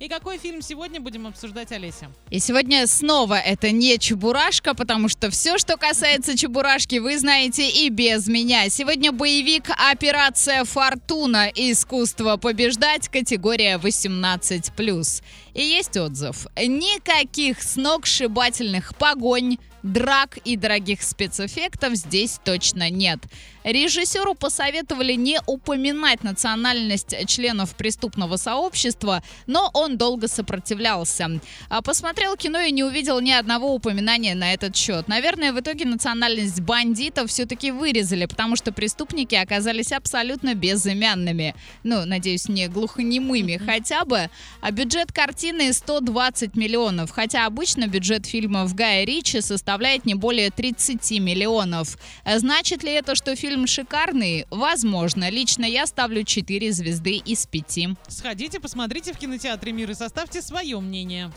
И какой фильм сегодня будем обсуждать, Олеся? И сегодня снова это не «Чебурашка», потому что все, что касается «Чебурашки», вы знаете и без меня. Сегодня боевик «Операция «Фортуна». Искусство побеждать», категория 18+. И есть отзыв. Никаких сногсшибательных погонь, драк и дорогих спецэффектов здесь точно нет. Режиссеру посоветовали не упоминать национальность членов преступного сообщества, но он долго сопротивлялся. Посмотрел кино и не увидел ни одного упоминания на этот счет. Наверное, в итоге национальность бандитов все-таки вырезали, потому что преступники оказались абсолютно безымянными. Ну, надеюсь, не глухонемыми хотя бы. А бюджет картины 120 миллионов, хотя обычно бюджет фильмов Гая Ричи составляет не более 30 миллионов. Значит ли это, что фильм шикарный? Возможно. Лично я ставлю 4 звезды из 5. Сходите, посмотрите в кинотеатре «Мир» и составьте свое мнение.